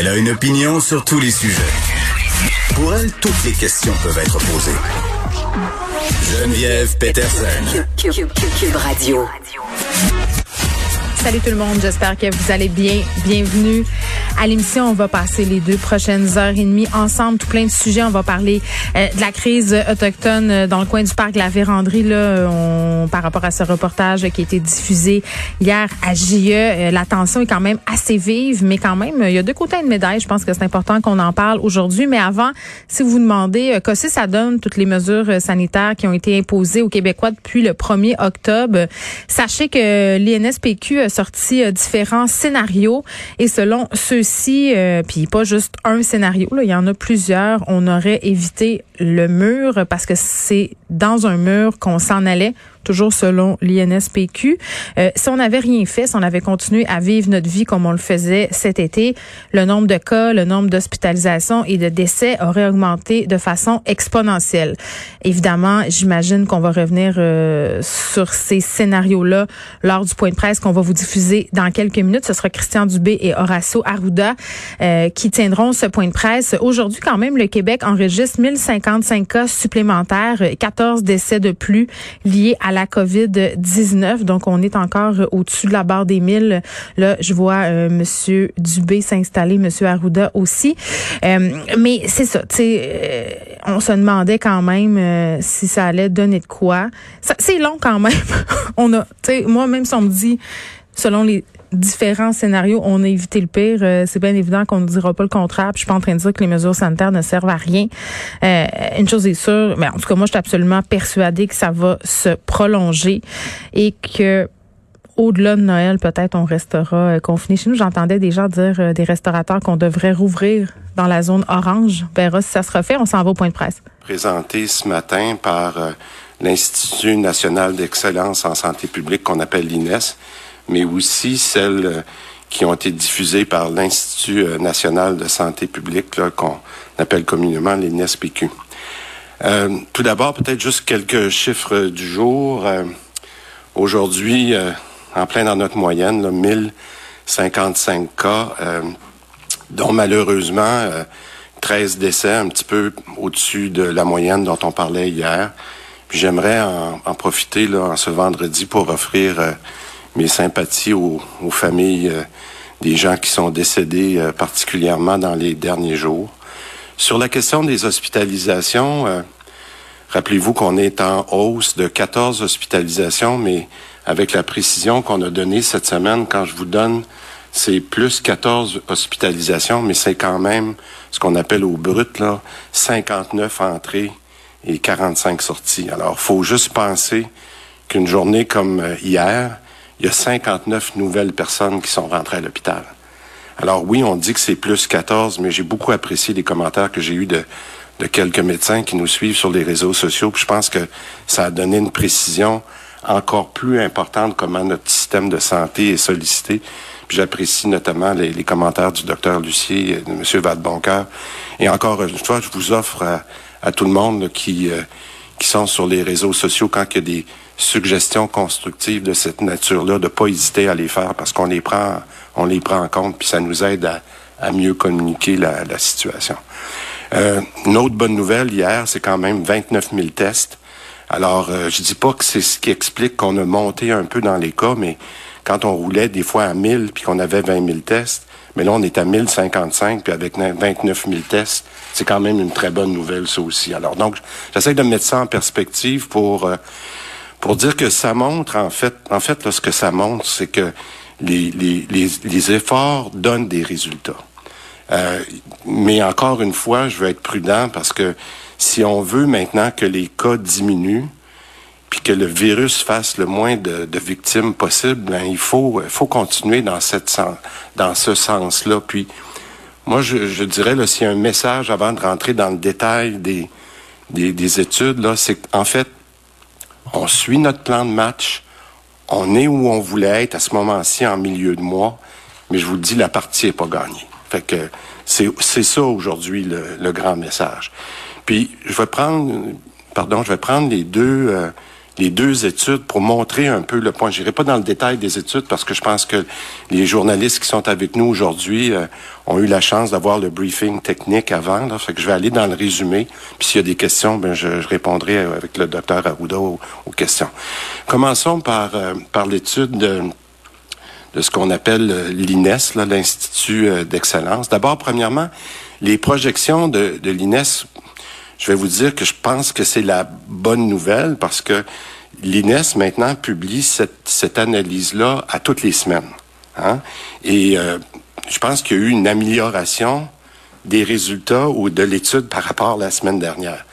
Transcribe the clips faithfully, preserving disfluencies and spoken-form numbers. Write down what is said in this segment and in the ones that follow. Elle a une opinion sur tous les sujets. Pour elle, toutes les questions peuvent être posées. Geneviève Pettersen. Cube, Cube, Cube, Cube Radio. Salut tout le monde, j'espère que vous allez bien. Bienvenue à l'émission. On va passer les deux prochaines heures et demie ensemble, tout plein de sujets. On va parler euh, de la crise autochtone dans le coin du parc La Vérendrye, là, on, par rapport à ce reportage qui a été diffusé hier à J E. Euh, la tension est quand même assez vive, mais quand même, il y a deux côtés à une médaille. Je pense que c'est important qu'on en parle aujourd'hui. Mais avant, si vous vous demandez euh, qu'est-ce que ça donne, toutes les mesures sanitaires qui ont été imposées aux Québécois depuis le premier octobre, sachez que l'I N S P Q a sorti euh, différents scénarios et selon ceux-ci, Si, euh, puis pas juste un scénario, là, il y en a plusieurs. On aurait évité le mur parce que c'est dans un mur qu'on s'en allait, toujours selon l'I N S P Q. Euh, si on n'avait rien fait, si on avait continué à vivre notre vie comme on le faisait cet été, le nombre de cas, le nombre d'hospitalisations et de décès aurait augmenté de façon exponentielle. Évidemment, j'imagine qu'on va revenir euh, sur ces scénarios-là lors du point de presse qu'on va vous diffuser dans quelques minutes. Ce sera Christian Dubé et Horacio Arruda euh, qui tiendront ce point de presse. Aujourd'hui, quand même, le Québec enregistre mille cinquante-cinq cas supplémentaires, quatorze décès de plus liés à la covid dix-neuf. Donc, on est encore au-dessus de la barre des mille. Là, je vois euh, monsieur Dubé s'installer, M. Arruda aussi. Euh, mais c'est ça, tu sais, euh, on se demandait quand même euh, si ça allait donner de quoi. Ça, c'est long quand même. on a, tu sais, moi, même si on me dit, selon les différents scénarios, on a évité le pire. Euh, c'est bien évident qu'on ne dira pas le contraire. Puis je suis pas en train de dire que les mesures sanitaires ne servent à rien. Euh, une chose est sûre, mais en tout cas, moi, je suis absolument persuadée que ça va se prolonger et que au-delà de Noël, peut-être, on restera euh, confinés. Chez nous, j'entendais des gens dire, euh, des restaurateurs, qu'on devrait rouvrir dans la zone orange. On verra si ça se refait. On s'en va au point de presse. Présenté ce matin par euh, l'Institut national d'excellence en santé publique, qu'on appelle l'I N E S, mais aussi celles qui ont été diffusées par l'Institut national de santé publique, là, qu'on appelle communément l'I N S P Q. Euh, tout d'abord, peut-être juste quelques chiffres du jour. Euh, aujourd'hui, euh, en plein dans notre moyenne, là, mille cinquante-cinq cas, euh, dont malheureusement euh, treize décès, un petit peu au-dessus de la moyenne dont on parlait hier. Puis j'aimerais en, en profiter là, en ce vendredi pour offrir Euh, mes sympathies aux, aux familles euh, des gens qui sont décédés euh, particulièrement dans les derniers jours. Sur la question des hospitalisations, euh, rappelez-vous qu'on est en hausse de quatorze hospitalisations, mais avec la précision qu'on a donnée cette semaine, quand je vous donne, c'est plus quatorze hospitalisations, mais c'est quand même ce qu'on appelle au brut, là, cinquante-neuf entrées et quarante-cinq sorties. Alors, faut juste penser qu'une journée comme euh, hier, il y a cinquante-neuf nouvelles personnes qui sont rentrées à l'hôpital. Alors oui, on dit que c'est plus quatorze, mais j'ai beaucoup apprécié les commentaires que j'ai eus de, de quelques médecins qui nous suivent sur les réseaux sociaux. Puis je pense que ça a donné une précision encore plus importante comment notre système de santé est sollicité. Puis j'apprécie notamment les, les commentaires du docteur Lucier et de M. Vadeboncoeur. Et encore une fois, je vous offre à, à tout le monde là, qui, euh, qui sont sur les réseaux sociaux quand il y a des suggestions constructives de cette nature-là, de ne pas hésiter à les faire parce qu'on les prend, on les prend en compte, puis ça nous aide à, à mieux communiquer la, la situation. Euh, une autre bonne nouvelle hier, c'est quand même vingt-neuf mille tests. Alors, euh, je dis pas que c'est ce qui explique qu'on a monté un peu dans les cas, mais quand on roulait des fois à mille puis qu'on avait vingt mille tests, mais là, on est à mille cinquante-cinq, puis avec vingt-neuf mille tests, c'est quand même une très bonne nouvelle, ça aussi. Alors, donc, j'essaie de mettre ça en perspective pour... Euh, Pour dire que ça montre, en fait, en fait, là, ce que ça montre, c'est que les, les, les, les efforts donnent des résultats. Euh, mais encore une fois, je veux être prudent parce que si on veut maintenant que les cas diminuent puis que le virus fasse le moins de, de victimes possible, ben, il faut, faut continuer dans cette sens, dans ce sens-là. Puis, moi, je, je dirais, là, s'il y a un message avant de rentrer dans le détail des, des, des études, là, c'est qu'en fait, on suit notre plan de match, on est où on voulait être à ce moment-ci en milieu de mois, mais je vous le dis, la partie n'est pas gagnée. Fait que c'est, c'est ça aujourd'hui le, le grand message. Puis je vais prendre, pardon, je vais prendre les deux, euh, les deux études pour montrer un peu le point. Je n'irai pas dans le détail des études parce que je pense que les journalistes qui sont avec nous aujourd'hui euh, ont eu la chance d'avoir le briefing technique avant. Là. Fait que je vais aller dans le résumé. Puis s'il y a des questions, ben je, je répondrai avec le docteur Arruda aux, aux questions. Commençons par euh, par l'étude de, de ce qu'on appelle l'I N E S, là, l'Institut d'excellence. D'abord, premièrement, les projections de, de l'I N E S. Je vais vous dire que je pense que c'est la bonne nouvelle parce que l'I N E S, maintenant, publie cette, cette analyse-là à toutes les semaines. Hein? Et euh, je pense qu'il y a eu une amélioration des résultats ou de l'étude par rapport à la semaine dernière.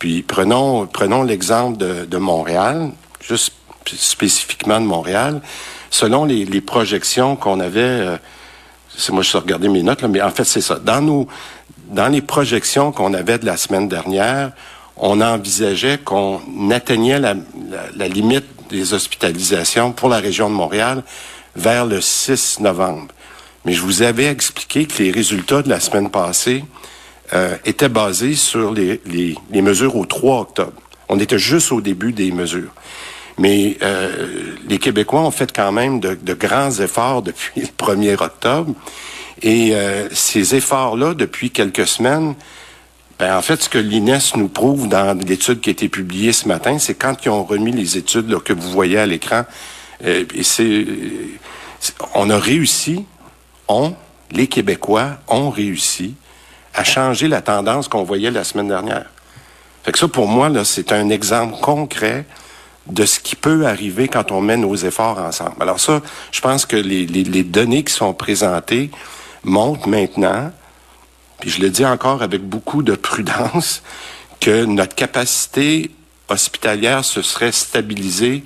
Puis, prenons prenons l'exemple de, de Montréal, juste spécifiquement de Montréal. Selon les, les projections qu'on avait... Euh, c'est moi, je suis regardé mes notes, là, mais en fait, c'est ça. Dans nos... Dans les projections qu'on avait de la semaine dernière, on envisageait qu'on atteignait la, la, la limite des hospitalisations pour la région de Montréal vers le six novembre. Mais je vous avais expliqué que les résultats de la semaine passée euh, étaient basés sur les, les, les mesures au trois octobre. On était juste au début des mesures. Mais euh, les Québécois ont fait quand même de, de grands efforts depuis le premier octobre. Et euh, ces efforts-là, depuis quelques semaines, ben en fait, ce que l'I N E S nous prouve dans l'étude qui a été publiée ce matin, c'est quand ils ont remis les études là, que vous voyez à l'écran, euh, et c'est, c'est, on a réussi, on, les Québécois, ont réussi à changer la tendance qu'on voyait la semaine dernière. Fait que ça, pour moi, là, c'est un exemple concret de ce qui peut arriver quand on met nos efforts ensemble. Alors ça, je pense que les, les, les données qui sont présentées montre maintenant, puis je le dis encore avec beaucoup de prudence, que notre capacité hospitalière se serait stabilisée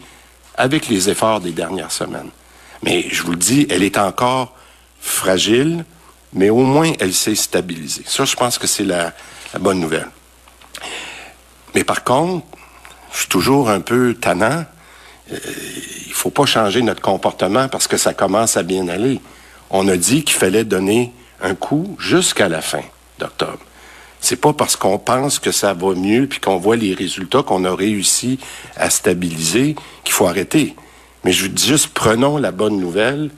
avec les efforts des dernières semaines. Mais je vous le dis, elle est encore fragile, mais au moins elle s'est stabilisée. Ça, je pense que c'est la, la bonne nouvelle. Mais par contre, je suis toujours un peu tannant. Euh, il faut pas changer notre comportement parce que ça commence à bien aller. On a dit qu'il fallait donner un coup jusqu'à la fin d'octobre. C'est pas parce qu'on pense que ça va mieux puis qu'on voit les résultats qu'on a réussi à stabiliser qu'il faut arrêter. Mais je vous dis juste, prenons la bonne nouvelle,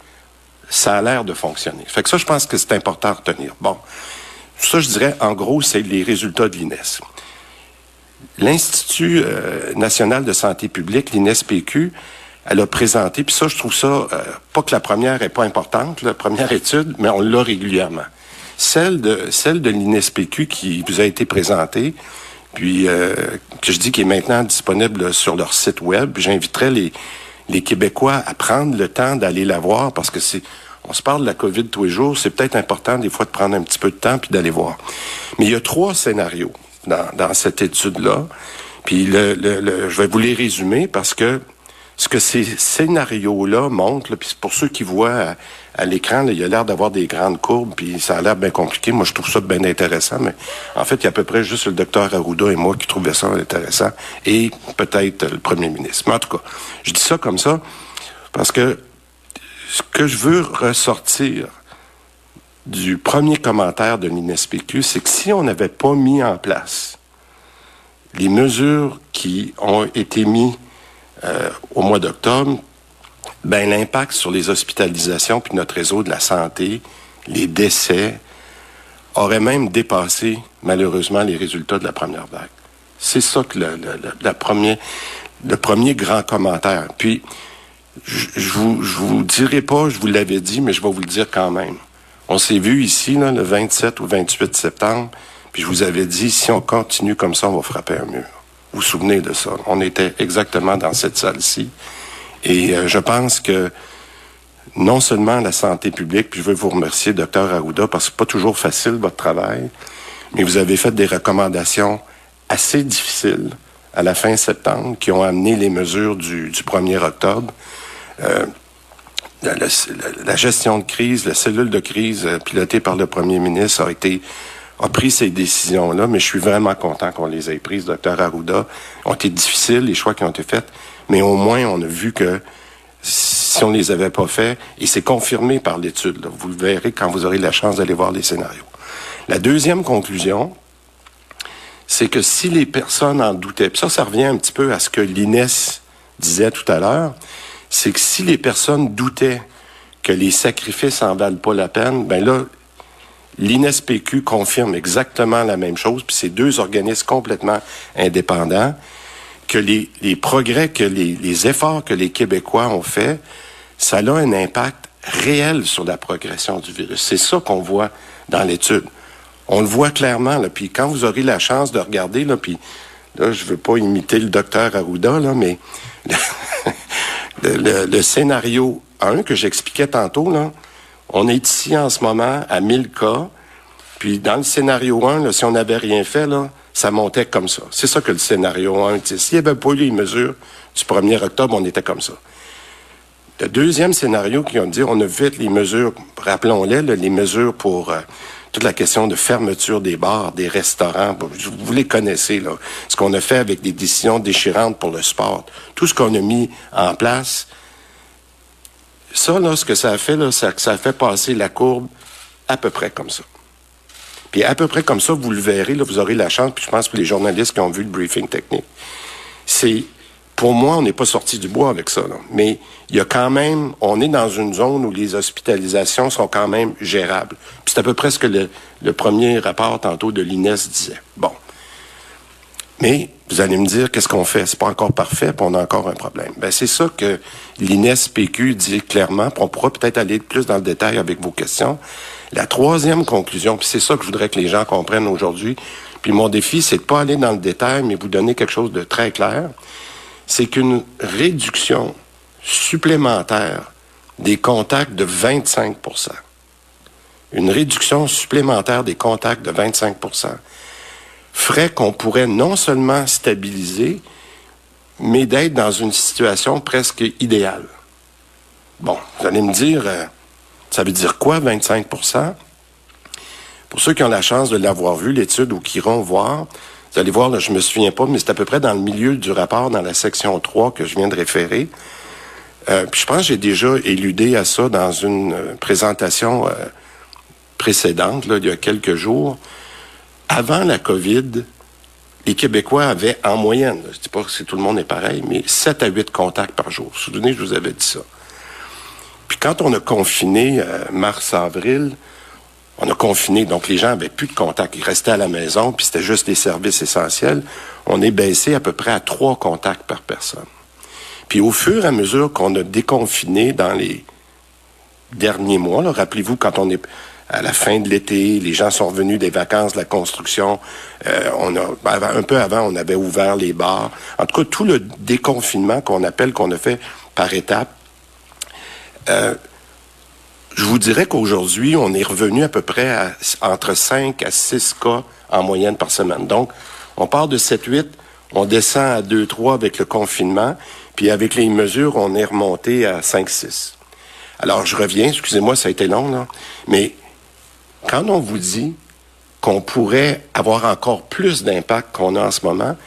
ça a l'air de fonctionner. Fait que ça, je pense que c'est important à retenir. Bon, ça, je dirais, en gros, c'est les résultats de l'I N E S. L'Institut euh, national de santé publique, l'I N S P Q, elle a présenté, puis ça, je trouve ça, euh, pas que la première est pas importante, la première étude, mais on l'a régulièrement. Celle de celle de l'I N S P Q qui vous a été présentée, puis euh, que je dis qui est maintenant disponible sur leur site web. J'inviterai les les Québécois à prendre le temps d'aller la voir parce que c'est, on se parle de la COVID tous les jours, c'est peut-être important des fois de prendre un petit peu de temps puis d'aller voir. Mais il y a trois scénarios dans dans cette étude-là, puis le, le, le je vais vous les résumer parce que ce que ces scénarios-là montrent, là, puis pour ceux qui voient à, à l'écran, là, il a l'air d'avoir des grandes courbes, puis ça a l'air bien compliqué. Moi, je trouve ça bien intéressant, mais en fait, il y a à peu près juste le docteur Arruda et moi qui trouvaient ça intéressant, et peut-être le premier ministre. Mais en tout cas, je dis ça comme ça, parce que ce que je veux ressortir du premier commentaire de l'I N S P Q, c'est que si on n'avait pas mis en place les mesures qui ont été mises Euh, au mois d'octobre, ben l'impact sur les hospitalisations puis notre réseau de la santé, les décès, aurait même dépassé, malheureusement, les résultats de la première vague. C'est ça que le, le, le, la premier, le premier grand commentaire. Puis, je, je vous, je vous dirai pas, je vous l'avais dit, mais je vais vous le dire quand même. On s'est vu ici, là, le vingt-sept ou vingt-huit septembre, puis je vous avais dit, si on continue comme ça, on va frapper un mur. Vous vous souvenez de ça. On était exactement dans cette salle-ci. Et euh, je pense que non seulement la santé publique, puis je veux vous remercier, docteur Arruda, parce que c'est pas toujours facile votre travail, mais vous avez fait des recommandations assez difficiles à la fin septembre qui ont amené les mesures du, du premier octobre. Euh, la, la, la gestion de crise, la cellule de crise pilotée par le premier ministre a été... a pris ces décisions-là, mais je suis vraiment content qu'on les ait prises, docteur Arruda. Ils ont été difficiles, les choix qui ont été faits, mais au moins, on a vu que si on les avait pas faits, et c'est confirmé par l'étude, là, vous le verrez quand vous aurez la chance d'aller voir les scénarios. La deuxième conclusion, c'est que si les personnes en doutaient, puis ça, ça revient un petit peu à ce que l'I N E S disait tout à l'heure, c'est que si les personnes doutaient que les sacrifices n'en valent pas la peine, bien là, l'I N S P Q confirme exactement la même chose, puis c'est deux organismes complètement indépendants, que les, les progrès, que les, les efforts que les Québécois ont faits, ça a un impact réel sur la progression du virus. C'est ça qu'on voit dans l'étude. On le voit clairement, là, puis quand vous aurez la chance de regarder, là, puis là, je veux pas imiter le docteur Arruda, là, mais le, le, le scénario un que j'expliquais tantôt, là, on est ici en ce moment à mille cas, puis dans le scénario un, là, si on n'avait rien fait, là, ça montait comme ça. C'est ça que le scénario un, s'il n'y avait pas eu les mesures du premier octobre, on était comme ça. Le deuxième scénario qui ont dit, on a vite les mesures, rappelons-les, là, les mesures pour euh, toute la question de fermeture des bars, des restaurants, vous les connaissez, là, ce qu'on a fait avec des décisions déchirantes pour le sport, tout ce qu'on a mis en place, ça, là, ce que ça a fait, là, ça, ça a fait passer la courbe à peu près comme ça. Puis à peu près comme ça, vous le verrez, là, vous aurez la chance, puis je pense que les journalistes qui ont vu le briefing technique, c'est, pour moi, on n'est pas sorti du bois avec ça, là. Mais il y a quand même, on est dans une zone où les hospitalisations sont quand même gérables. Puis c'est à peu près ce que le, le premier rapport tantôt de l'I N E S disait. Bon. Mais vous allez me dire, qu'est-ce qu'on fait? C'est pas encore parfait, puis on a encore un problème. Bien, c'est ça que l'I N S P Q dit clairement, puis on pourra peut-être aller plus dans le détail avec vos questions. La troisième conclusion, puis c'est ça que je voudrais que les gens comprennent aujourd'hui, puis mon défi, c'est de pas aller dans le détail, mais vous donner quelque chose de très clair, c'est qu'une réduction supplémentaire des contacts de vingt-cinq pour cent, une réduction supplémentaire des contacts de vingt-cinq pour cent, ferait qu'on pourrait non seulement stabiliser, mais d'être dans une situation presque idéale. Bon, vous allez me dire, euh, ça veut dire quoi, vingt-cinq pour cent? Pour ceux qui ont la chance de l'avoir vu, l'étude, ou qui iront voir, vous allez voir, là, je me souviens pas, mais c'est à peu près dans le milieu du rapport, dans la section trois que je viens de référer. Euh, puis je pense que j'ai déjà éludé à ça dans une présentation euh, précédente, là, il y a quelques jours. Avant la COVID, les Québécois avaient en moyenne, je ne dis pas que tout le monde est pareil, mais sept à huit contacts par jour. Vous vous souvenez, je vous avais dit ça. Puis quand on a confiné, euh, mars-avril, on a confiné, donc les gens n'avaient plus de contacts. Ils restaient à la maison, puis c'était juste des services essentiels. On est baissé à peu près à trois contacts par personne. Puis au fur et à mesure qu'on a déconfiné dans les derniers mois, là, rappelez-vous, quand on est... à la fin de l'été, les gens sont revenus des vacances, de la construction. Euh, on a, un peu avant, on avait ouvert les bars. En tout cas, tout le déconfinement qu'on appelle, qu'on a fait par étapes. Euh, je vous dirais qu'aujourd'hui, on est revenu à peu près à, entre cinq à six cas en moyenne par semaine. Donc, on part de sept huit, on descend à deux trois avec le confinement, puis avec les mesures, on est remonté à cinq six. Alors, je reviens, excusez-moi, ça a été long, là, mais... Quand on vous dit qu'on pourrait avoir encore plus d'impact qu'on a en ce moment,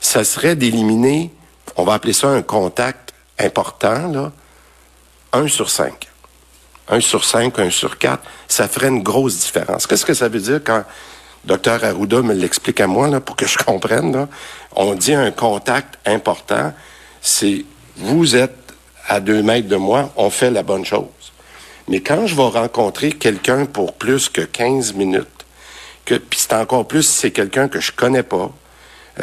ça serait d'éliminer, on va appeler ça un contact important, là, un sur cinq. un sur cinq, un sur quatre, ça ferait une grosse différence. Qu'est-ce que ça veut dire quand docteur Arruda me l'explique à moi, là, pour que je comprenne, là? On dit un contact important, c'est vous êtes à deux mètres de moi, on fait la bonne chose. Mais quand je vais rencontrer quelqu'un pour plus que quinze minutes, que puis c'est encore plus si c'est quelqu'un que je connais pas,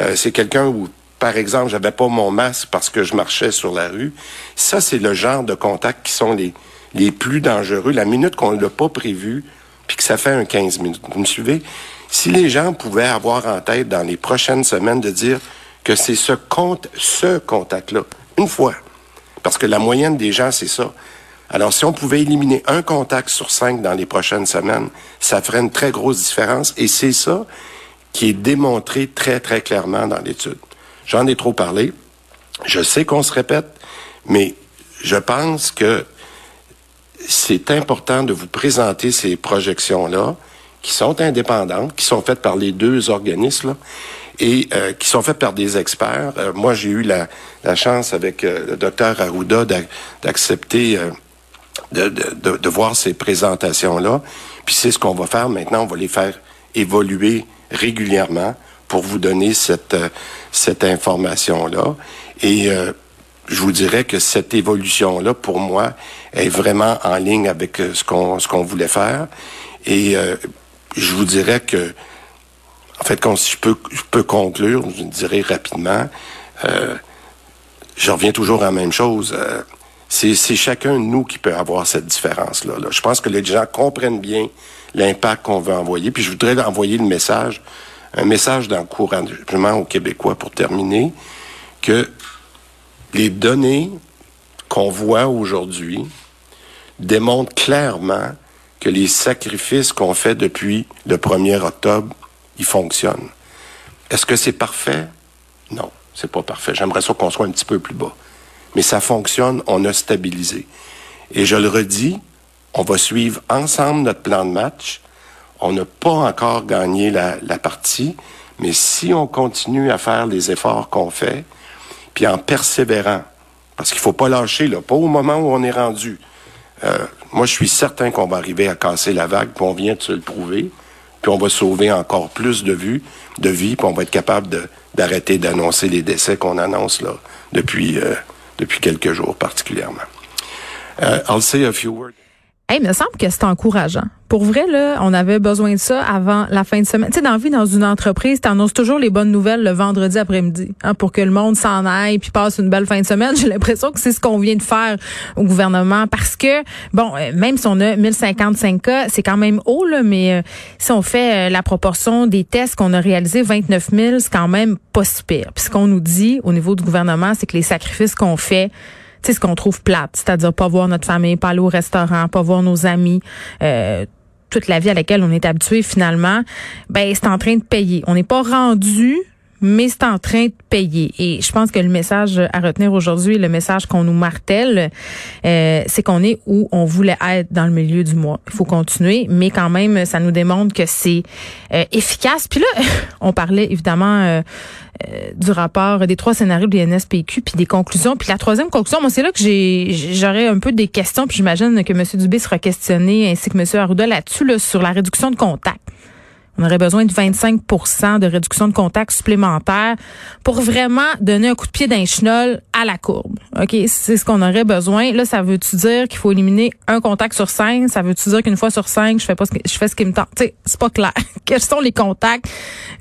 euh, c'est quelqu'un où, par exemple, j'avais pas mon masque parce que je marchais sur la rue, ça, c'est le genre de contacts qui sont les les plus dangereux, la minute qu'on l'a pas prévu, puis que ça fait un quinze minutes. Vous me suivez? Si les gens pouvaient avoir en tête dans les prochaines semaines de dire que c'est ce compte, ce contact-là, une fois, parce que la moyenne des gens, c'est ça. Alors, si on pouvait éliminer un contact sur cinq dans les prochaines semaines, ça ferait une très grosse différence. Et c'est ça qui est démontré très, très clairement dans l'étude. J'en ai trop parlé. Je sais qu'on se répète, mais je pense que c'est important de vous présenter ces projections-là, qui sont indépendantes, qui sont faites par les deux organismes-là, et euh, qui sont faits par des experts. Euh, moi, j'ai eu la, la chance avec euh, le docteur Arruda d'ac- d'accepter... Euh, De, de, de voir ces présentations-là. Puis c'est ce qu'on va faire maintenant. On va les faire évoluer régulièrement pour vous donner cette, euh, cette information-là. Et euh, je vous dirais que cette évolution-là, pour moi, est vraiment en ligne avec ce qu'on ce qu'on voulait faire. Et euh, je vous dirais que, en fait, quand je peux, je peux conclure, je dirais rapidement, euh, je reviens toujours à la même chose. Euh, c'est, c'est chacun de nous qui peut avoir cette différence-là. Là. Je pense que les gens comprennent bien l'impact qu'on veut envoyer. Puis je voudrais envoyer le message, un message d'encouragement aux Québécois pour terminer, que les données qu'on voit aujourd'hui démontrent clairement que les sacrifices qu'on fait depuis le premier octobre, ils fonctionnent. Est-ce que c'est parfait? Non, c'est pas parfait. J'aimerais ça qu'on soit un petit peu plus bas. Mais ça fonctionne, on a stabilisé. Et je le redis, on va suivre ensemble notre plan de match. On n'a pas encore gagné la, la partie, mais si on continue à faire les efforts qu'on fait, puis en persévérant, parce qu'il faut pas lâcher, là, pas au moment où on est rendu. Euh, moi, je suis certain qu'on va arriver à casser la vague, puis on vient de se le prouver, puis on va sauver encore plus de vues, de vies, puis on va être capable de, d'arrêter d'annoncer les décès qu'on annonce là depuis, euh, depuis quelques jours particulièrement. Euh, I'll say a few words. Hey, il me semble que c'est encourageant. Pour vrai, là, on avait besoin de ça avant la fin de semaine. Tu sais, dans la vie, dans une entreprise, t'annonces toujours les bonnes nouvelles le vendredi après-midi, hein, pour que le monde s'en aille puis passe une belle fin de semaine. J'ai l'impression que c'est ce qu'on vient de faire au gouvernement parce que, bon, même si on a mille cinquante-cinq cas, c'est quand même haut, là, mais euh, si on fait euh, la proportion des tests qu'on a réalisés, vingt-neuf mille, c'est quand même pas si pire. Puis ce qu'on nous dit au niveau du gouvernement, c'est que les sacrifices qu'on fait, c'est ce qu'on trouve plate, c'est-à-dire pas voir notre famille, pas aller au restaurant, pas voir nos amis, euh, toute la vie à laquelle on est habitué finalement, ben c'est en train de payer. On n'est pas rendu, mais c'est en train de payer. Et je pense que le message à retenir aujourd'hui, le message qu'on nous martèle, euh, c'est qu'on est où on voulait être dans le milieu du mois. Il faut continuer, mais quand même, ça nous démontre que c'est euh, efficace. Puis là, on parlait évidemment euh, euh, du rapport des trois scénarios de l'I N S P Q, puis des conclusions. Puis la troisième conclusion, moi, c'est là que j'ai j'aurais un peu des questions, puis j'imagine que M. Dubé sera questionné, ainsi que M. Arruda là-dessus, là, sur la réduction de contacts. On aurait besoin de vingt-cinq pour cent de réduction de contacts supplémentaires pour vraiment donner un coup de pied d'un chenol à la courbe. OK, c'est ce qu'on aurait besoin. Là, ça veut-tu dire qu'il faut éliminer un contact sur cinq? Ça veut-tu dire qu'une fois sur cinq, je fais pas ce que, je fais ce qui me tente? Tu sais, c'est pas clair. Quels sont les contacts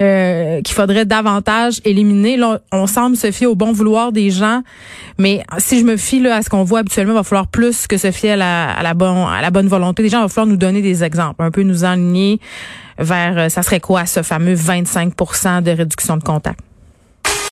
euh, qu'il faudrait davantage éliminer? Là, on semble se fier au bon vouloir des gens, mais si je me fie là à ce qu'on voit habituellement, il va falloir plus que se fier à la, à la, bon, à la bonne volonté des gens. Il va falloir nous donner des exemples, un peu nous enligner vers, ça serait quoi, ce fameux vingt-cinq pour cent de réduction de contact?